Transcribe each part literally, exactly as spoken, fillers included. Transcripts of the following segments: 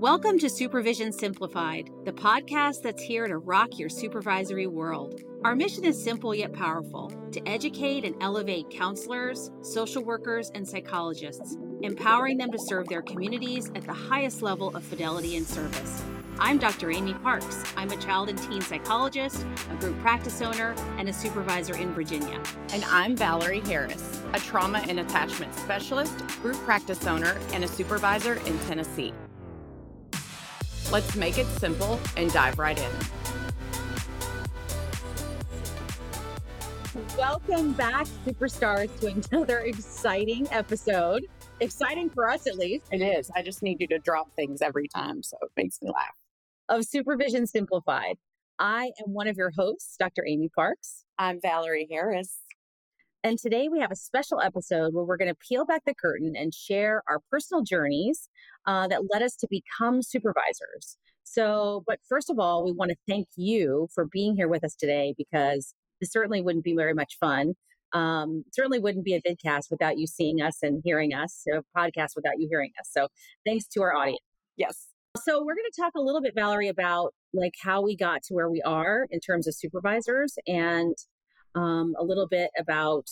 Welcome to Supervision Simplified, the podcast that's here to rock your supervisory world. Our mission is simple yet powerful, to educate and elevate counselors, social workers, and psychologists, empowering them to serve their communities at the highest level of fidelity and service. I'm Doctor Amy Parks. I'm a child and teen psychologist, a group practice owner, and a supervisor in Virginia. And I'm Valarie Harris, a trauma and attachment specialist, group practice owner, and a supervisor in Tennessee. Let's make it simple and dive right in. Welcome back, superstars, to another exciting episode. Exciting for us, at least. It is. I just need you to drop things every time, so it makes me laugh. Of Supervision Simplified. I am one of your hosts, Doctor Amy Parks. I'm Valarie Harris. And today we have a special episode where we're going to peel back the curtain and share our personal journeys uh, that led us to become supervisors. So, but first of all, we want to thank you for being here with us today, because this certainly wouldn't be very much fun. Um, certainly wouldn't be a vidcast without you seeing us and hearing us, a podcast without you hearing us. So thanks to our audience. Yes. So we're going to talk a little bit, Valarie, about like how we got to where we are in terms of supervisors, and Um, a little bit about,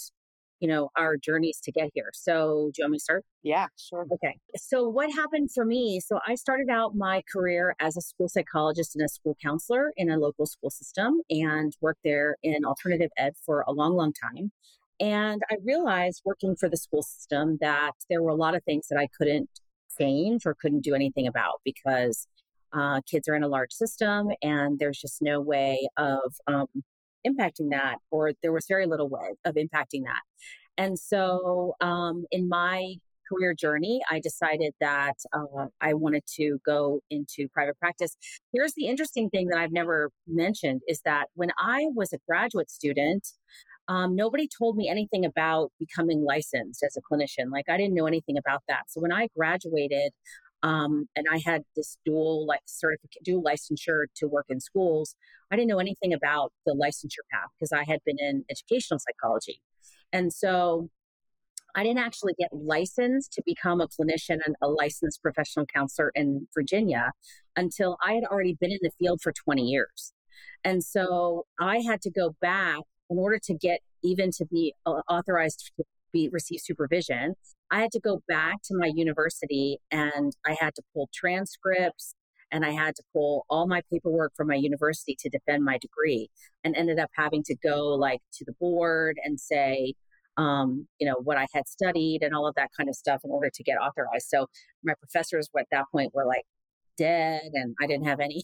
you know, our journeys to get here. So do you want me to start? Yeah, sure. Okay. So what happened for me? So I started out my career as a school psychologist and a school counselor in a local school system, and worked there in alternative ed for a long, long time. And I realized working for the school system that there were a lot of things that I couldn't change or couldn't do anything about, because uh, kids are in a large system and there's just no way of um, impacting that, or there was very little way of impacting that. And so um, in my career journey, I decided that uh, I wanted to go into private practice. Here's the interesting thing that I've never mentioned is that when I was a graduate student, um, nobody told me anything about becoming licensed as a clinician. Like, I didn't know anything about that. So when I graduated, Um, and I had this dual like certificate, dual licensure to work in schools. I didn't know anything about the licensure path because I had been in educational psychology. And so I didn't actually get licensed to become a clinician and a licensed professional counselor in Virginia until I had already been in the field for twenty years. And so I had to go back in order to get even to be authorized to be receive supervision. I had to go back to my university, and I had to pull transcripts, and I had to pull all my paperwork from my university to defend my degree, and ended up having to go like to the board and say, um, you know, what I had studied and all of that kind of stuff in order to get authorized. So my professors at that point were like dead, and I didn't have any,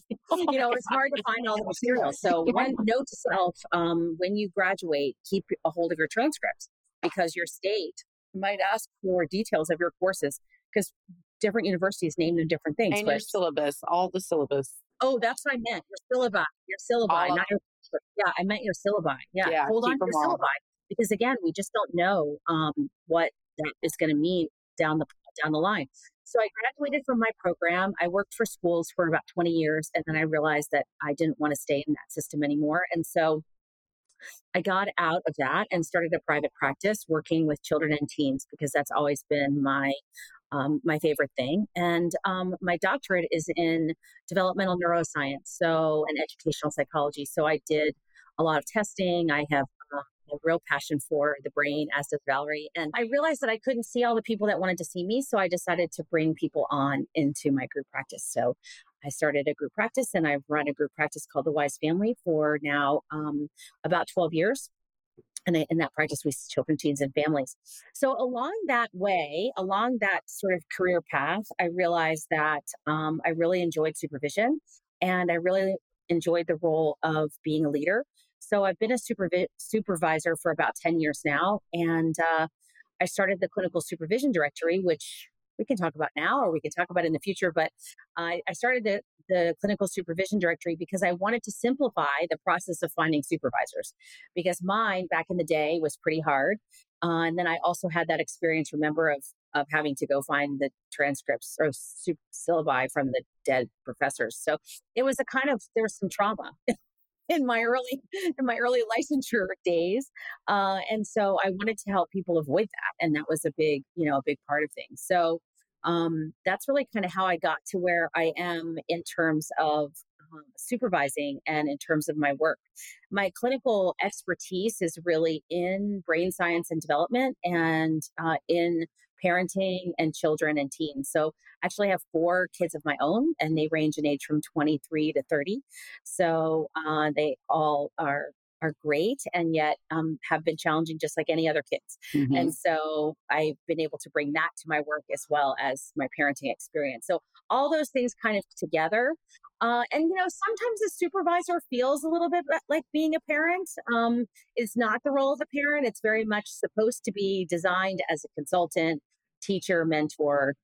you know, it was hard to find all the material. So one note to self, um, when you graduate, keep a hold of your transcripts, because your state might ask for details of your courses, because different universities name them different things. And but... your syllabus, all the syllabus. Oh, that's what I meant. Your syllabi, your syllabi, all not your. Yeah, I meant your syllabi. Yeah, yeah, hold on to your syllabi, because again, we just don't know um, what that is going to mean down the down the line. So I graduated from my program. I worked for schools for about twenty years, and then I realized that I didn't want to stay in that system anymore, and so I got out of that and started a private practice working with children and teens, because that's always been my um, my favorite thing. And um, my doctorate is in developmental neuroscience, so and educational psychology. So I did a lot of testing. I have uh, a real passion for the brain, as does Valarie. And I realized that I couldn't see all the people that wanted to see me, so I decided to bring people on into my group practice. So I started a group practice, and I've run a group practice called the Wise Family for now um, about twelve years. And I, in that practice, we see children, teens, and families. So along that way, along that sort of career path, I realized that um, I really enjoyed supervision, and I really enjoyed the role of being a leader. So I've been a supervi- supervisor for about ten years now, and uh, I started the Clinical Supervision Directory, which we can talk about now, or we can talk about in the future. But I, I started the, the Clinical Supervision Directory because I wanted to simplify the process of finding supervisors, because mine back in the day was pretty hard. Uh, and then I also had that experience, remember, of of having to go find the transcripts or su- syllabi from the dead professors. So it was a kind of, there was some trauma in my early in my early licensure days. Uh, and so I wanted to help people avoid that. And that was a big, you know, a big part of things. So um, that's really kind of how I got to where I am in terms of um, supervising and in terms of my work. My clinical expertise is really in brain science and development and uh, in parenting and children and teens. So I actually have four kids of my own, and they range in age from twenty-three to thirty. So uh, they all are are great and yet um, have been challenging just like any other kids. Mm-hmm. And so I've been able to bring that to my work as well as my parenting experience. So all those things kind of together. Uh, and, you know, sometimes a supervisor feels a little bit like being a parent. Um, it's not the role of a parent. It's very much supposed to be designed as a consultant, teacher, mentor,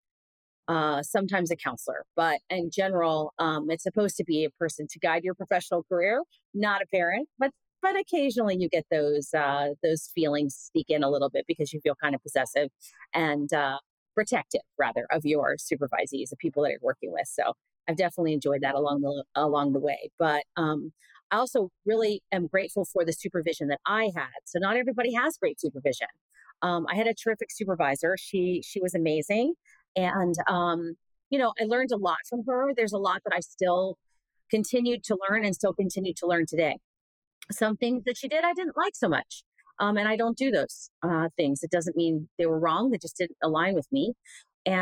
uh, sometimes a counselor. But in general, um, it's supposed to be a person to guide your professional career, not a parent. But But occasionally you get those uh, those feelings sneak in a little bit because you feel kind of possessive and uh, protective, rather, of your supervisees, the people that you're working with. So I've definitely enjoyed that along the along the way. But um, I also really am grateful for the supervision that I had. So not everybody has great supervision. Um, I had a terrific supervisor. She she was amazing, and um, you know I learned a lot from her. There's a lot that I still continued to learn and still continue to learn today. Some things that she did, I didn't like so much. Um, and I don't do those uh, things. It doesn't mean they were wrong. They just didn't align with me.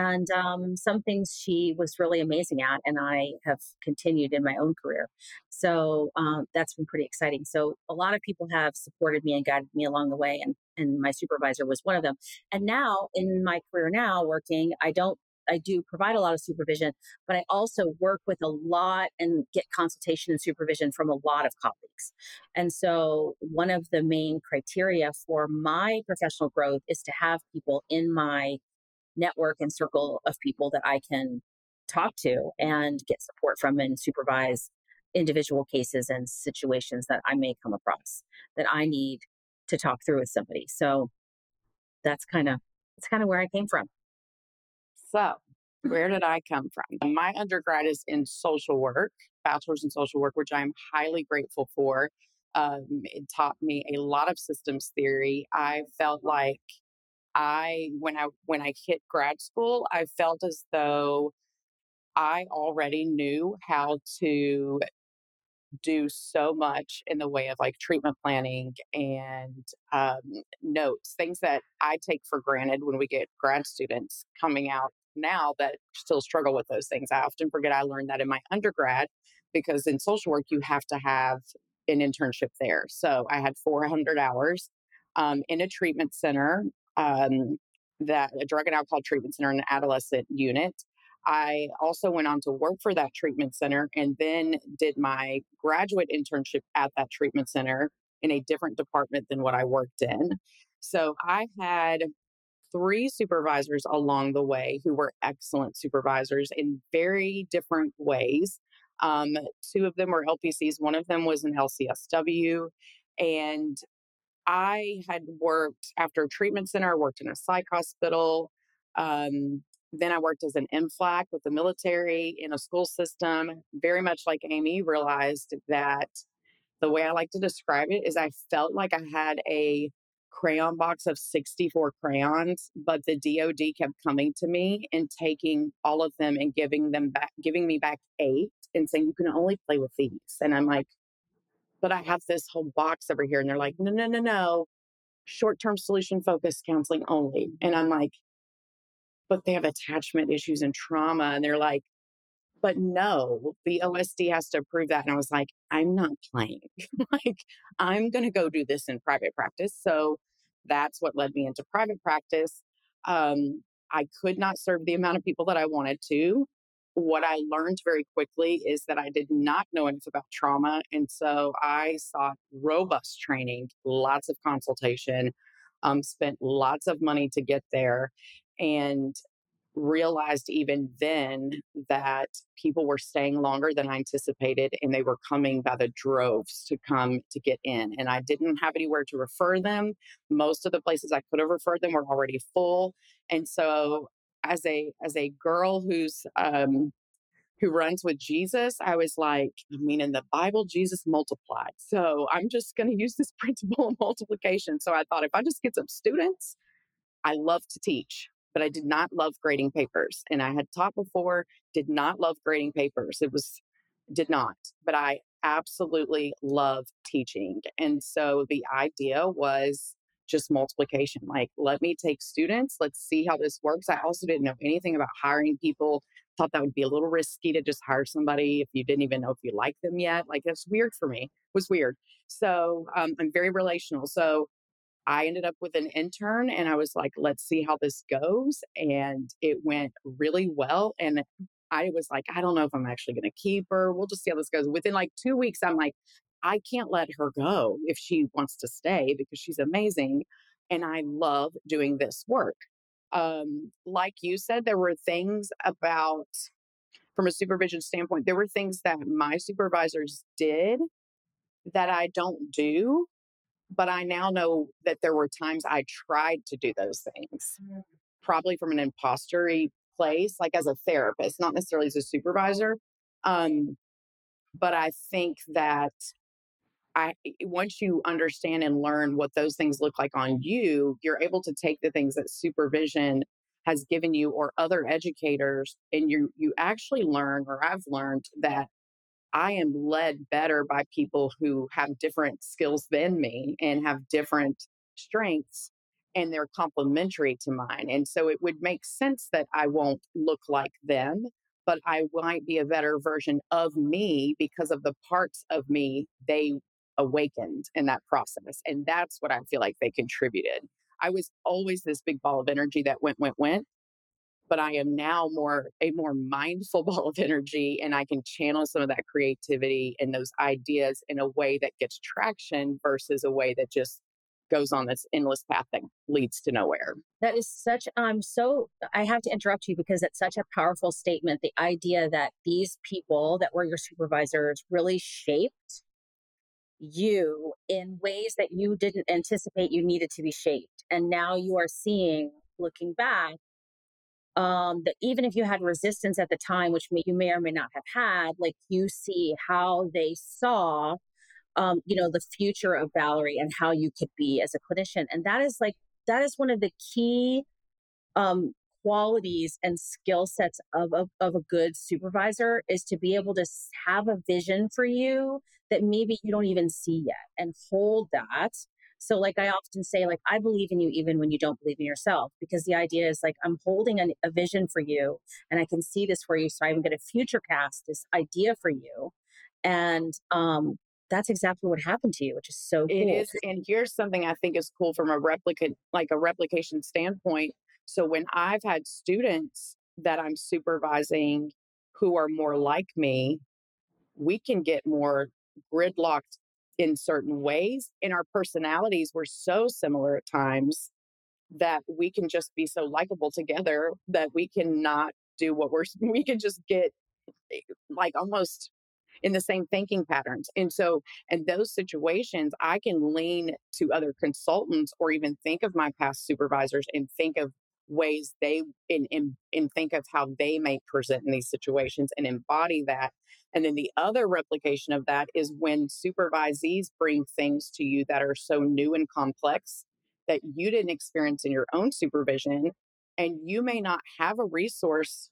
And um, some things she was really amazing at, and I have continued in my own career. So um, that's been pretty exciting. So a lot of people have supported me and guided me along the way. And, and my supervisor was one of them. And now in my career now working, I don't I do provide a lot of supervision, but I also work with a lot and get consultation and supervision from a lot of colleagues. And so one of the main criteria for my professional growth is to have people in my network and circle of people that I can talk to and get support from and supervise individual cases and situations that I may come across that I need to talk through with somebody. So that's kind of that's kind of where I came from. So where did I come from? My undergrad is in social work, bachelor's in social work, which I'm highly grateful for. Um, it taught me a lot of systems theory. I felt like I, when I, when I hit grad school, I felt as though I already knew how to do so much in the way of like treatment planning and um, notes, things that I take for granted when we get grad students coming out now that still struggle with those things. I often forget I learned that in my undergrad because in social work, you have to have an internship there. So I had four hundred hours um, in a treatment center, um, that a drug and alcohol treatment center in an adolescent unit. I also went on to work for that treatment center and then did my graduate internship at that treatment center in a different department than what I worked in. So I had three supervisors along the way who were excellent supervisors in very different ways. Um, two of them were L P Cs. One of them was an L C S W. And I had worked after a treatment center, I worked in a psych hospital. Um, Then I worked as an M FLAC with the military in a school system. Very much like Amy, realized that the way I like to describe it is I felt like I had a crayon box of sixty-four crayons, but the D O D kept coming to me and taking all of them and giving them back, giving me back eight and saying, you can only play with these. And I'm like, but I have this whole box over here. And they're like, no, no, no, no. Short-term solution focused counseling only. And I'm like, but they have attachment issues and trauma. And they're like, but no, the O S D has to approve that. And I was like, I'm not playing. Like, I'm going to go do this in private practice. So that's what led me into private practice. Um, I could not serve the amount of people that I wanted to. What I learned very quickly is that I did not know enough about trauma. And so I sought robust training, lots of consultation, um, spent lots of money to get there. And realized even then that people were staying longer than I anticipated, and they were coming by the droves to come to get in. And I didn't have anywhere to refer them. Most of the places I could have referred them were already full. And so as a as a girl who's um, who runs with Jesus, I was like, I mean, in the Bible, Jesus multiplied. So I'm just going to use this principle of multiplication. So I thought if I just get some students, I love to teach. but I did not love grading papers. And I had taught before, did not love grading papers. It was, did not, but I absolutely love teaching. And so the idea was just multiplication. Like, let me take students, let's see how this works. I also didn't know anything about hiring people. Thought that would be a little risky to just hire somebody if you didn't even know if you liked them yet. Like, that's weird for me. It was weird. So um, I'm very relational. So I ended up with an intern and I was like, let's see how this goes. And it went really well. And I was like, I don't know if I'm actually going to keep her. We'll just see how this goes. Within like two weeks, I'm like, I can't let her go if she wants to stay because she's amazing. And I love doing this work. Um, like you said, there were things about, from a supervision standpoint, there were things that my supervisors did that I don't do, but I now know that there were times I tried to do those things, probably from an impostery place, like as a therapist, not necessarily as a supervisor. Um, but I think that I, once you understand and learn what those things look like on you, you're able to take the things that supervision has given you or other educators, and you you actually learn, or I've learned that I am led better by people who have different skills than me and have different strengths, and they're complementary to mine. And so it would make sense that I won't look like them, but I might be a better version of me because of the parts of me they awakened in that process. And that's what I feel like they contributed. I was always this big ball of energy that went, went, went, but I am now more a more mindful ball of energy, and I can channel some of that creativity and those ideas in a way that gets traction versus a way that just goes on this endless path that leads to nowhere. That is such, um, so I have to interrupt you because it's such a powerful statement. The idea that these people that were your supervisors really shaped you in ways that you didn't anticipate you needed to be shaped. And now you are seeing, looking back, um, that even if you had resistance at the time, which may, you may or may not have had, like you see how they saw, um, you know, the future of Valarie and how you could be as a clinician. And that is like, that is one of the key um, qualities and skill sets of, of, of a good supervisor, is to be able to have a vision for you that maybe you don't even see yet, and hold that. So like I often say, like, I believe in you even when you don't believe in yourself, because the idea is like, I'm holding an, a vision for you and I can see this for you. So I'm going to future cast this idea for you. And um, that's exactly what happened to you, which is so cool. It is. And here's something I think is cool from a replicate, like a replication standpoint. So when I've had students that I'm supervising who are more like me, we can get more gridlocked in certain ways, and our personalities were so similar at times that we can just be so likable together that we cannot do what we're, we can just get like almost in the same thinking patterns. And so in those situations, I can lean to other consultants or even think of my past supervisors and think of ways they, and, and, and think of how they may present in these situations and embody that. And then the other replication of that is when supervisees bring things to you that are so new and complex that you didn't experience in your own supervision, and you may not have a resource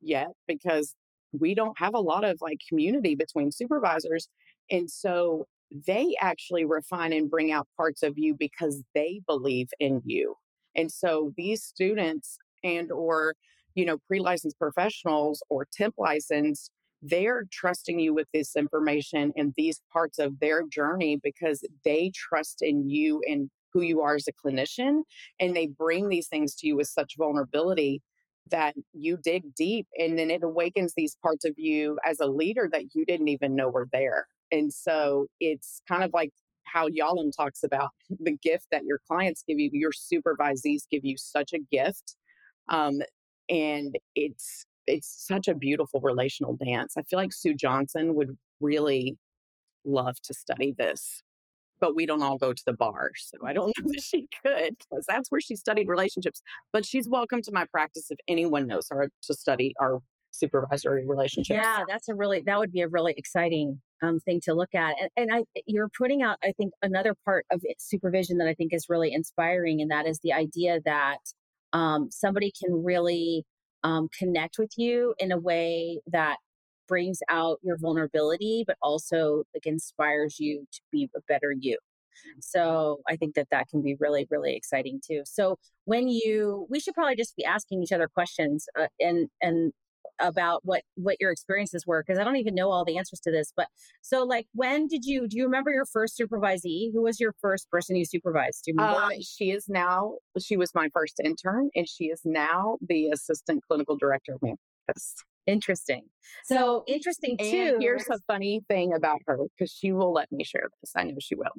yet because we don't have a lot of like community between supervisors. And so they actually refine and bring out parts of you because they believe in you. And so these students and or, you know, pre-licensed professionals or temp licensed, they're trusting you with this information and these parts of their journey because they trust in you and who you are as a clinician. And they bring these things to you with such vulnerability that you dig deep, and then it awakens these parts of you as a leader that you didn't even know were there. And so it's kind of like how Yalom talks about the gift that your clients give you, your supervisees give you such a gift. Um, and it's it's such a beautiful relational dance. I feel like Sue Johnson would really love to study this, but we don't all go to the bar. So I don't know that she could, because that's where she studied relationships. But she's welcome to my practice if anyone knows her to study our supervisory relationships. Yeah, that's a really, that would be a really exciting um, thing to look at. And, and I, you're putting out, I think, another part of supervision that I think is really inspiring. And that is the idea that um, somebody can really um, connect with you in a way that brings out your vulnerability, but also like inspires you to be a better you. So I think that that can be really, really exciting too. So when you, we should probably just be asking each other questions uh, and and about what what your experiences were, because I don't even know all the answers to this. But so like, when did you, do you remember your first supervisee? Who was your first person you supervised? Do you remember? Uh, she is now, she was my first intern, and she is now the assistant clinical director of my office. Interesting. So interesting too. And here's a funny thing about her, because she will let me share this. I know she will.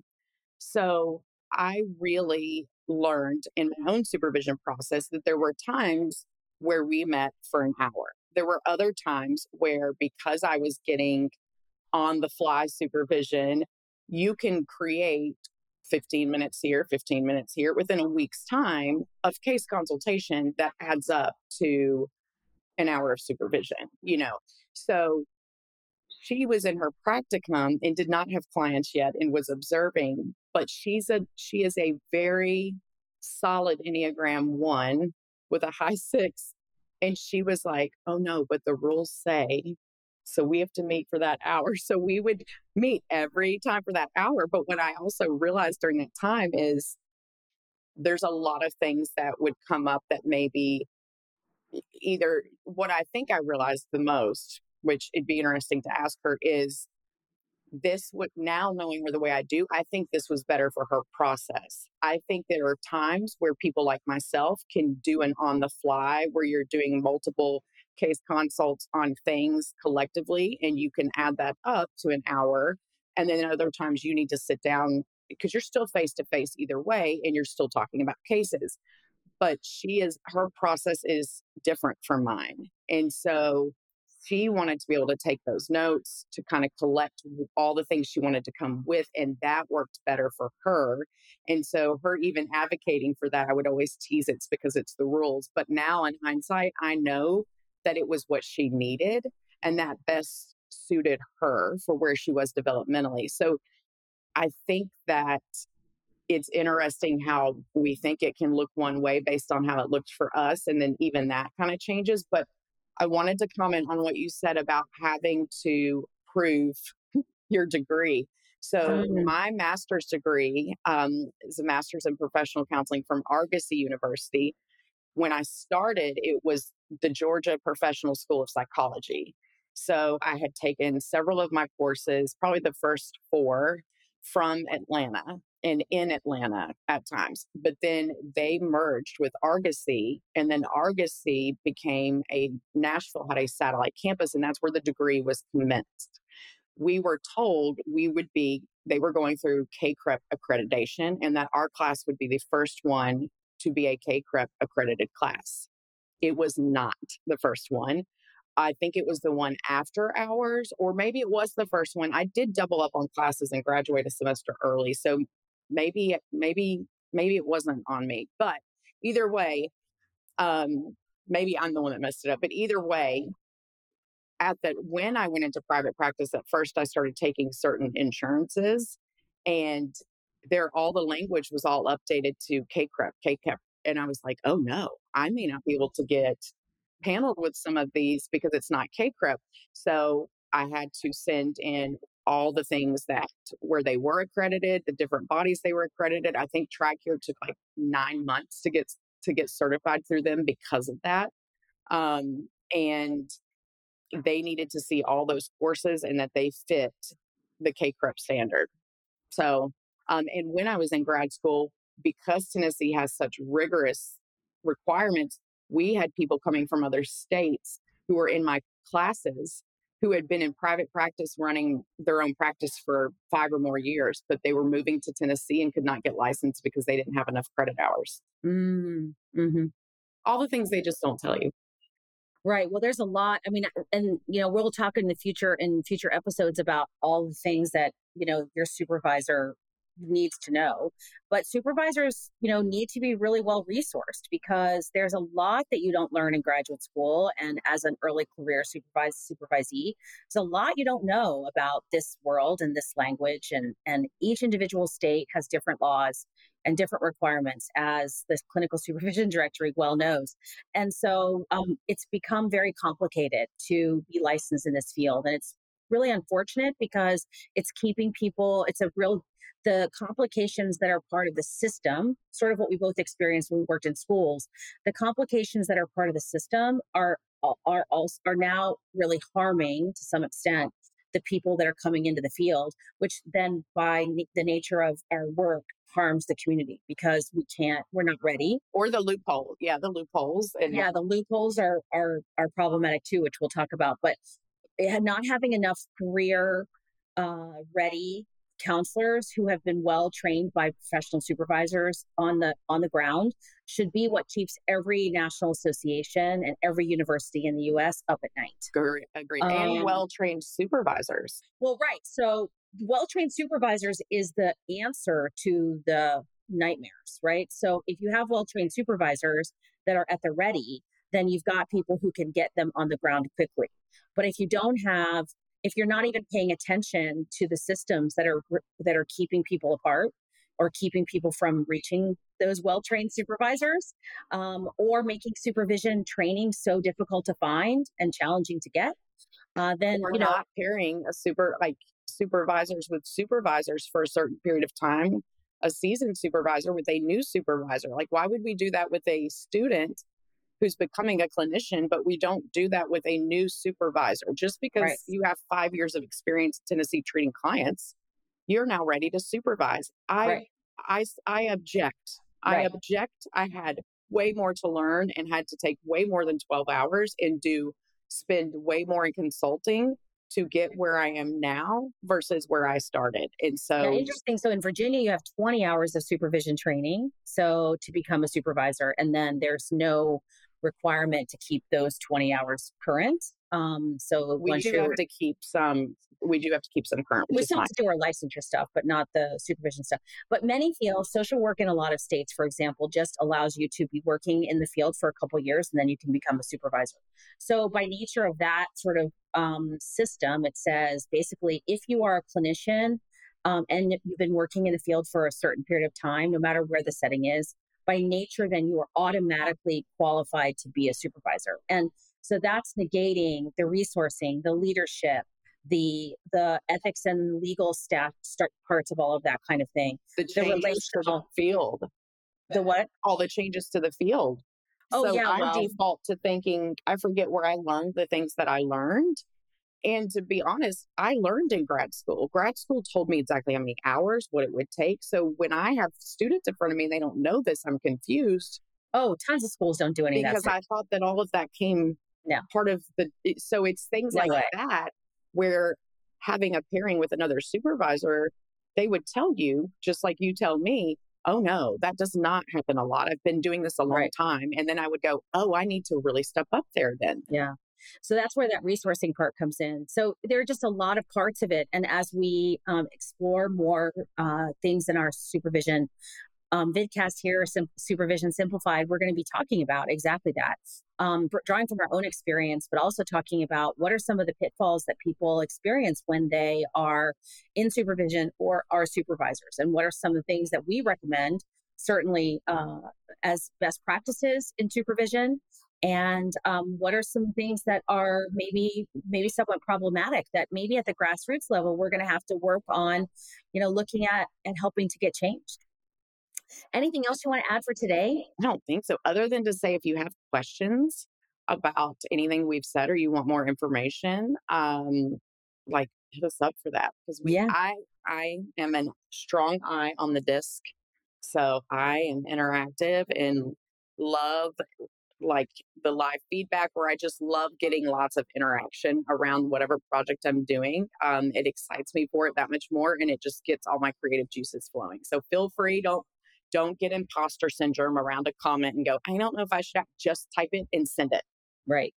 So I really learned in my own supervision process that there were times where we met for an hour. There were other times where, because I was getting on the fly supervision, you can create fifteen minutes here, fifteen minutes here within a week's time of case consultation that adds up to an hour of supervision, you know. So she was in her practicum and did not have clients yet and was observing, but she's a she is a very solid Enneagram one with a high six. And she was like, oh no, but the rules say, so we have to meet for that hour. So we would meet every time for that hour. But what I also realized during that time is there's a lot of things that would come up that maybe either, what I think I realized the most, which it'd be interesting to ask her, is this would, now knowing her the way I do, I think this was better for her process. I think there are times where people like myself can do an on the fly where you're doing multiple case consults on things collectively, and you can add that up to an hour. And then other times you need to sit down because you're still face to face either way, and you're still talking about cases. But she is, her process is different from mine. And so she wanted to be able to take those notes to kind of collect all the things she wanted to come with. And that worked better for her. And so her even advocating for that, I would always tease it's because it's the rules. But now in hindsight, I know that it was what she needed and that best suited her for where she was developmentally. So I think that it's interesting how we think it can look one way based on how it looked for us. And then even that kind of changes. But I wanted to comment on what you said about having to prove your degree. So mm-hmm. my master's degree um, is a master's in professional counseling from Argosy University. When I started, it was the Georgia Professional School of Psychology. So I had taken several of my courses, probably the first four, from Atlanta and in Atlanta at times. But then they merged with Argosy, and then Argosy became a, Nashville had a satellite campus, and that's where the degree was commenced. We were told we would be, they were going through C A C R E P accreditation, and that our class would be the first one to be a C A C R E P accredited class. It was not the first one. I think it was the one after hours, or maybe it was the first one. I did double up on classes and graduate a semester early. So maybe, maybe, maybe it wasn't on me, but either way, um, maybe I'm the one that messed it up, but either way, at that, when I went into private practice, at first I started taking certain insurances, and there, all the language was all updated to C A C R E P, C A C R E P. And I was like, oh no, I may not be able to get paneled with some of these because it's not C A C R E P. So I had to send in all the things that where they were accredited, the different bodies they were accredited. I think TRICARE took like nine months to get to get certified through them because of that. Um, and they needed to see all those courses and that they fit the C A C R E P standard. So, um, and when I was in grad school, because Tennessee has such rigorous requirements, we had people coming from other states who were in my classes who had been in private practice running their own practice for five or more years, but they were moving to Tennessee and could not get licensed because they didn't have enough credit hours. Mm-hmm. All the things they just don't tell you. Right. Well, there's a lot. I mean, and, you know, we'll talk in the future, in future episodes about all the things that, you know, your supervisor needs to know. But supervisors, you know, need to be really well resourced, because there's a lot that you don't learn in graduate school. And as an early career supervisor, supervisee, there's a lot you don't know about this world and this language. And, and each individual state has different laws and different requirements, as the clinical supervision directory well knows. And so um, it's become very complicated to be licensed in this field. And it's really unfortunate, because it's keeping people, it's a real, the complications that are part of the system, sort of what we both experienced when we worked in schools, the complications that are part of the system are are also are now really harming to some extent the people that are coming into the field, which then by the nature of our work harms the community, because we can't, we're not ready. Or the loophole. Yeah, the loopholes. And yeah, the loopholes are are are problematic too, which we'll talk about. But not having enough career uh, ready counselors who have been well trained by professional supervisors on the on the ground should be what keeps every national association and every university in the U S up at night. Agreed. Agreed. Um, and well trained supervisors. Well, right. So well trained supervisors is the answer to the nightmares, right? So if you have well trained supervisors that are at the ready, then you've got people who can get them on the ground quickly. But if you don't have, if you're not even paying attention to the systems that are that are keeping people apart, or keeping people from reaching those well-trained supervisors, um, or making supervision training so difficult to find and challenging to get, uh, then we're you know, not pairing a super like supervisors with supervisors for a certain period of time, a seasoned supervisor with a new supervisor. Like, why would we do that with a student who's becoming a clinician, but we don't do that with a new supervisor? Just because right. you have five years of experience in Tennessee treating clients, you're now ready to supervise. I, right. I, I object. Right. I object. I had way more to learn and had to take way more than twelve hours and do spend way more in consulting to get where I am now versus where I started. And so yeah, interesting. So in Virginia, you have twenty hours of supervision training. So to become a supervisor, and then there's no requirement to keep those twenty hours current. Um, so we do have to keep some, we do have to keep some current. We still have to do our licensure stuff, but not the supervision stuff. But many fields, social work in a lot of states, for example, just allows you to be working in the field for a couple of years, and then you can become a supervisor. So by nature of that sort of um, system, it says basically, if you are a clinician um, and you've been working in the field for a certain period of time, no matter where the setting is, by nature, then you are automatically qualified to be a supervisor. And so that's negating the resourcing, the leadership, the the ethics and legal staff start parts of all of that kind of thing. The changes the to the field. The what? All the changes to the field. Oh, so yeah, I well, default to thinking, I forget where I learned the things that I learned. And to be honest, I learned in grad school. Grad school told me exactly how many hours, what it would take. So when I have students in front of me and they don't know this, I'm confused. Oh, tons of schools don't do any of that. Because I thought that all of that came no. part of the... So it's things no like way. that where having a pairing with another supervisor, they would tell you, just like you tell me, oh no, that does not happen a lot. I've been doing this a long right. time. And then I would go, oh, I need to really step up there then. Yeah. So that's where that resourcing part comes in. So there are just a lot of parts of it. And as we um, explore more uh, things in our supervision um, vidcast here, Sim- Supervision Simplified, we're going to be talking about exactly that, um, drawing from our own experience, but also talking about what are some of the pitfalls that people experience when they are in supervision or are supervisors, and what are some of the things that we recommend, certainly uh, as best practices in supervision. And um, what are some things that are maybe maybe somewhat problematic that maybe at the grassroots level we're going to have to work on, you know, looking at and helping to get changed. Anything else you want to add for today? I don't think so. Other than to say, if you have questions about anything we've said or you want more information, um, like hit us up for that, because we yeah. I I am a strong eye on the D I S C, so I am interactive and love. like the live feedback, where I just love getting lots of interaction around whatever project I'm doing. Um, it excites me for it that much more, and it just gets all my creative juices flowing. So feel free, don't don't get imposter syndrome around a comment and go, I don't know if I should, just type it and send it. Right.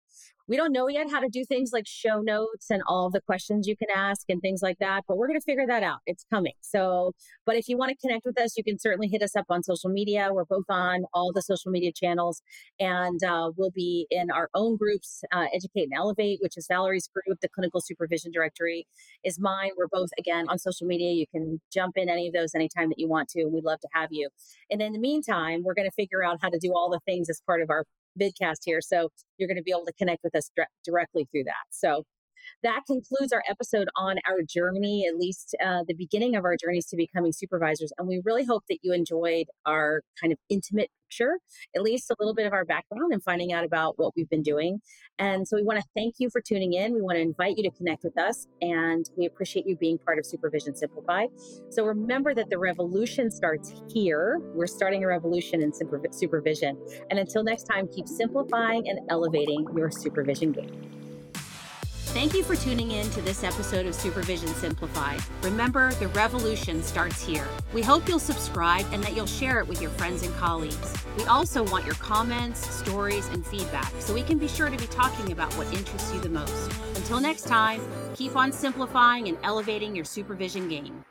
We don't know yet how to do things like show notes and all the questions you can ask and things like that, but we're going to figure that out. It's coming. So, but if you want to connect with us, you can certainly hit us up on social media. We're both on all the social media channels, and uh, we'll be in our own groups, uh, Educate and Elevate, which is Valarie's group. The Clinical Supervision Directory is mine. We're both, again, on social media. You can jump in any of those anytime that you want to. We'd love to have you. And in the meantime, we're going to figure out how to do all the things as part of our vidcast here. So you're going to be able to connect with us direct, directly through that. So that concludes our episode on our journey, at least uh, the beginning of our journeys to becoming supervisors. And we really hope that you enjoyed our kind of intimate picture, at least a little bit of our background and finding out about what we've been doing. And so we want to thank you for tuning in. We want to invite you to connect with us, and we appreciate you being part of Supervision Simplified. So remember that the revolution starts here. We're starting a revolution in supervision. And until next time, keep simplifying and elevating your supervision game. Thank you for tuning in to this episode of Supervision Simplified. Remember, the revolution starts here. We hope you'll subscribe and that you'll share it with your friends and colleagues. We also want your comments, stories, and feedback, so we can be sure to be talking about what interests you the most. Until next time, keep on simplifying and elevating your supervision game.